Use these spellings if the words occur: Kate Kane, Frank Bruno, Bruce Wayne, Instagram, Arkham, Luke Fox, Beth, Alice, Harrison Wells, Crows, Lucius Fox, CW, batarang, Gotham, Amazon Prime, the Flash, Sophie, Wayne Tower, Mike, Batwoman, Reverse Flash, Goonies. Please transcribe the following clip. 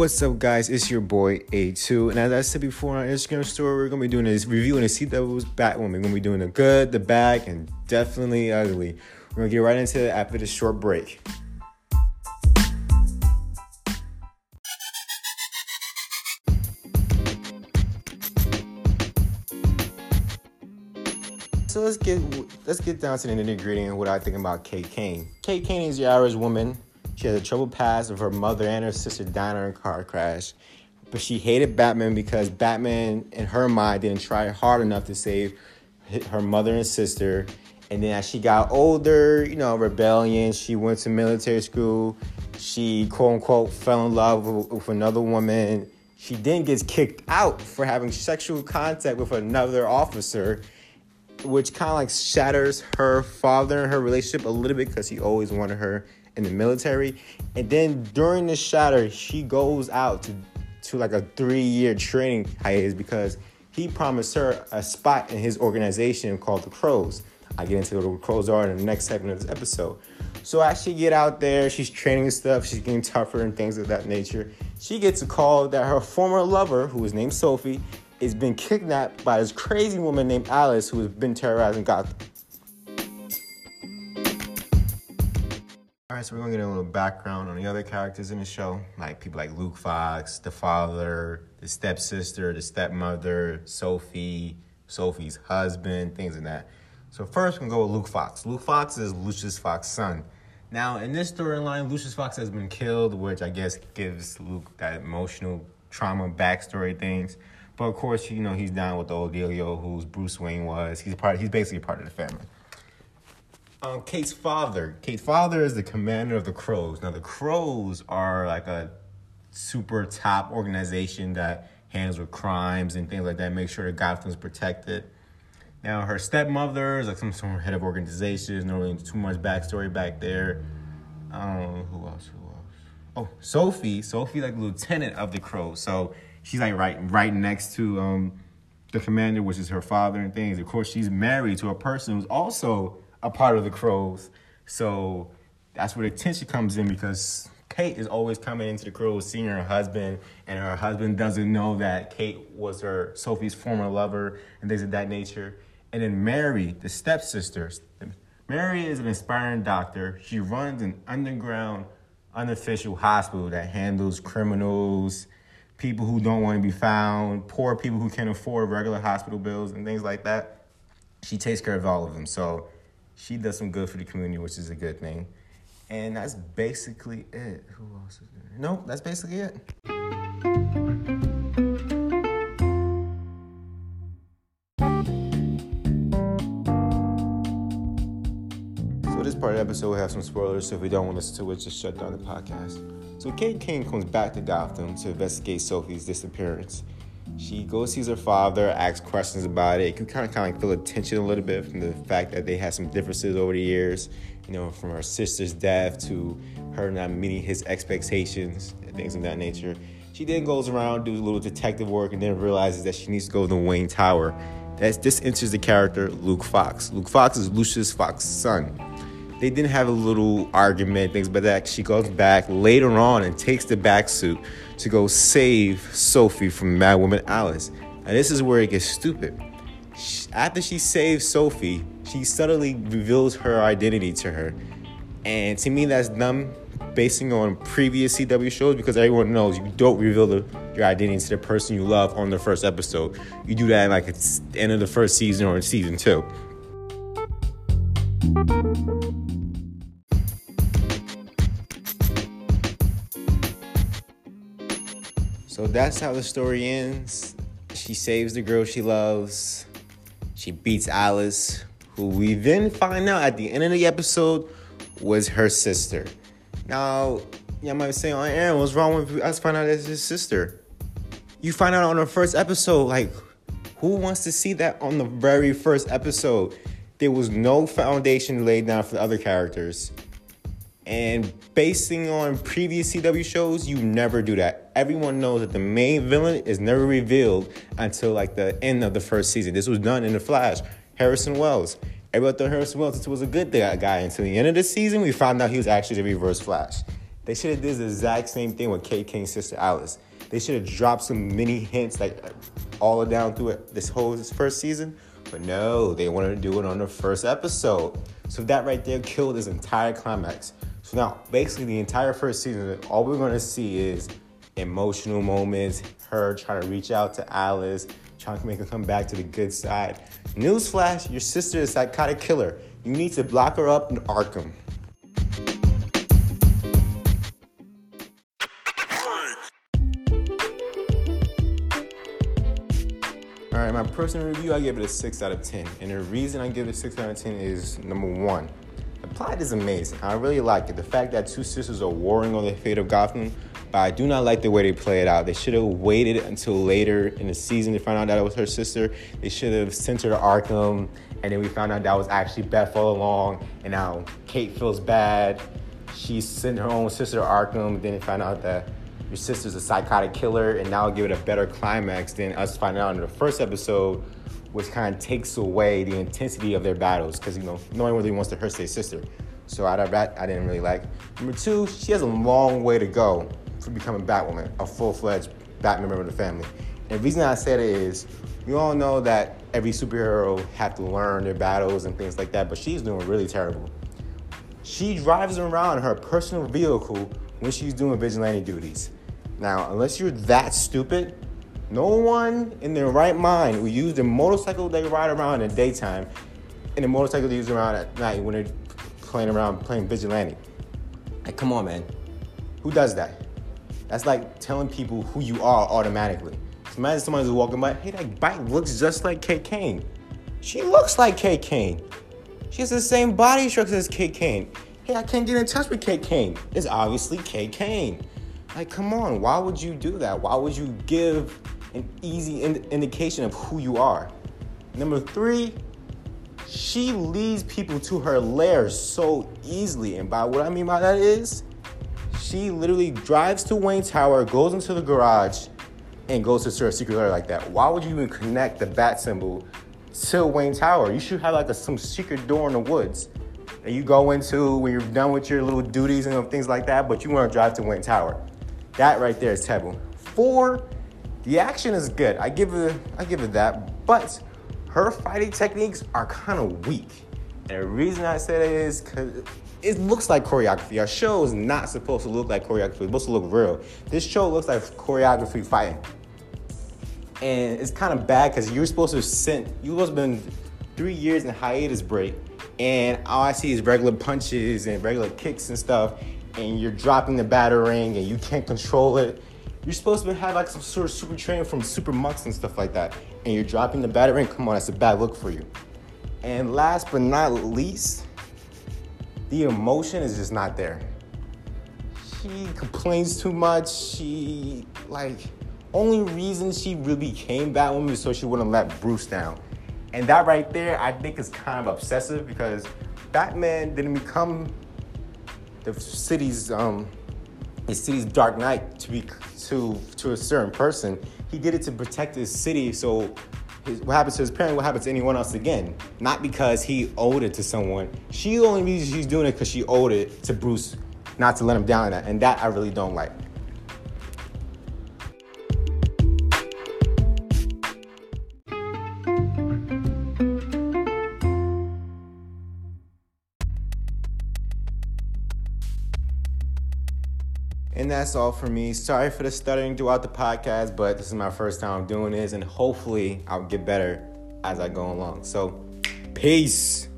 What's up, guys? It's your boy A2, and as I said before on our Instagram story, we're gonna be doing this review on the CW's Batwoman. We're gonna be doing the good, the bad, and definitely ugly. We're gonna get right into it after this short break. So let's get down to the nitty-gritty and what I think about Kate Kane. Kate Kane is your average woman. She has a troubled past of her mother and her sister dying in a car crash. But she hated Batman because Batman, in her mind, didn't try hard enough to save her mother and sister. And then as she got older, you know, rebellion, she went to military school. She, quote-unquote, fell in love with another woman. She then gets kicked out for having sexual contact with another officer, which kind of like shatters her father and her relationship a little bit because he always wanted her in the military. And then during the shatter, she goes out to like a 3-year training hiatus because he promised her a spot in his organization called the Crows. I get into what the Crows are in the next segment of this episode. So as she get out there, she's training and stuff, she's getting tougher and things of that nature. She gets a call that her former lover, who is named Sophie, is being kidnapped by this crazy woman named Alice, who has been terrorizing Gotham. All right, so we're gonna get a little background on the other characters in the show, like people like Luke Fox, the father, the stepsister, the stepmother, Sophie, Sophie's husband, things like that. So first, we're gonna go with Luke Fox. Luke Fox is Lucius Fox's son. Now, in this storyline, Lucius Fox has been killed, which I guess gives Luke that emotional trauma backstory things. But of course, you know, he's down with the old dealio, who's Bruce Wayne was. He's basically part of the family. Kate's father is the commander of the Crows. Now, the Crows are like a super top organization that handles with crimes and things like that, make sure that Gotham's protected. Now, her stepmother is like some sort of head of organization. There's not really too much backstory back there. Who else? Oh, Sophie. Sophie, like lieutenant of the Crows. So she's like right next to the commander, which is her father and things. Of course, she's married to a person who's also a part of the Crows. So that's where the tension comes in, because Kate is always coming into the Crows, seeing her husband, and her husband doesn't know that Kate was her Sophie's former lover and things of that nature. And then Mary, the stepsister. Mary is an aspiring doctor. She runs an underground, unofficial hospital that handles criminals, people who don't want to be found, poor people who can't afford regular hospital bills and things like that. She takes care of all of them. So she does some good for the community, which is a good thing. And that's basically it. Who else is there? Nope, that's basically it. So this part of the episode will have some spoilers, so if we don't want to listen to it, just shut down the podcast. So Kate Kane comes back to Gotham to investigate Sophie's disappearance. She goes, sees her father, asks questions about it. You can kind of feel the tension a little bit from the fact that they had some differences over the years, you know, from her sister's death to her not meeting his expectations and things of that nature. She then goes around, does a little detective work, and then realizes that she needs to go to Wayne Tower. This enters the character Luke Fox. Luke Fox is Lucius Fox's son. They didn't have a little argument, things but that. She goes back later on and takes the backsuit to go save Sophie from Madwoman Alice. And this is where it gets stupid. After she saves Sophie, she subtly reveals her identity to her. And to me, that's dumb, basing on previous CW shows, because everyone knows you don't reveal your identity to the person you love on the first episode. You do that like it's the end of the first season or in season 2. So that's how the story ends. She saves the girl she loves. She beats Alice, who we then find out at the end of the episode was her sister. Now, y'all might be saying, oh, Aaron, what's wrong with us finding out it's his sister? You find out on the first episode. Like, who wants to see that on the very first episode? There was no foundation laid down for the other characters. And basing on previous CW shows, you never do that. Everyone knows that the main villain is never revealed until like the end of the first season. This was done in The Flash. Harrison Wells. Everyone thought Harrison Wells was a good guy until the end of the season. We found out he was actually the Reverse Flash. They should have did the exact same thing with Kate Kane's sister Alice. They should have dropped some mini hints like all down through it, this whole first season. But no, they wanted to do it on the first episode. So that right there killed this entire climax. So now basically the entire first season, all we're going to see is emotional moments, her trying to reach out to Alice, trying to make her come back to the good side. Newsflash, your sister is a psychotic killer. You need to block her up in Arkham. Alright, my personal review, I give it a 6 out of 10. And the reason I give it a 6 out of 10 is, number one, the plot is amazing. I really like it. The fact that two sisters are warring on the fate of Gotham, but I do not like the way they play it out. They should have waited until later in the season to find out that it was her sister. They should have sent her to Arkham, and then we found out that was actually Beth all along, and now Kate feels bad. She sent her own sister to Arkham, then found out that your sister's a psychotic killer, and now give it a better climax than us finding out in the first episode, which kind of takes away the intensity of their battles, because, you know, no one really wants to hurt their sister. So out of that, I didn't really like. Number two, she has a long way to go for becoming Batwoman, a full-fledged Bat member of the family. And the reason I said it is, we all know that every superhero have to learn their battles and things like that, but she's doing really terrible. She drives around in her personal vehicle when she's doing vigilante duties. Now, unless you're that stupid, no one in their right mind will use the motorcycle they ride around in the daytime and the motorcycle they use around at night when they're playing around, playing vigilante. Like, come on, man. Who does that? That's like telling people who you are automatically. So imagine someone's walking by, hey, that bike looks just like Kate Kane. She looks like Kate Kane. She has the same body structure as Kate Kane. Hey, I can't get in touch with Kate Kane. It's obviously Kate Kane. Like, come on, why would you do that? Why would you give an easy indication of who you are? Number three, she leads people to her lair so easily. And by what I mean by that is, she literally drives to Wayne Tower, goes into the garage, and goes to her secret lair like that. Why would you even connect the bat symbol to Wayne Tower? You should have like some secret door in the woods that you go into when you're done with your little duties and things like that, but you want to drive to Wayne Tower. That right there is terrible. Four, the action is good. I give it that. But her fighting techniques are kind of weak. And the reason I say that is because it looks like choreography. Our show is not supposed to look like choreography. It's supposed to look real. This show looks like choreography fighting. And it's kind of bad because you've been 3 years in hiatus break, and all I see is regular punches and regular kicks and stuff, and you're dropping the batarang and you can't control it. You're supposed to have like some sort of super training from super monks and stuff like that, and you're dropping the batarang. Come on, that's a bad look for you. And last but not least, the emotion is just not there. She complains too much. She, like, only reason she really became Batwoman is so she wouldn't let Bruce down. And that right there, I think, is kind of obsessive, because Batman didn't become the city's Dark Knight to a certain person. He did it to protect his city. So what happens to his parent will happen to anyone else again, not because he owed it to someone. She only reason she's doing it because she owed it to Bruce, not to let him down. And that I really don't like. And that's all for me. Sorry for the stuttering throughout the podcast, but this is my first time doing this, and hopefully I'll get better as I go along. So, peace.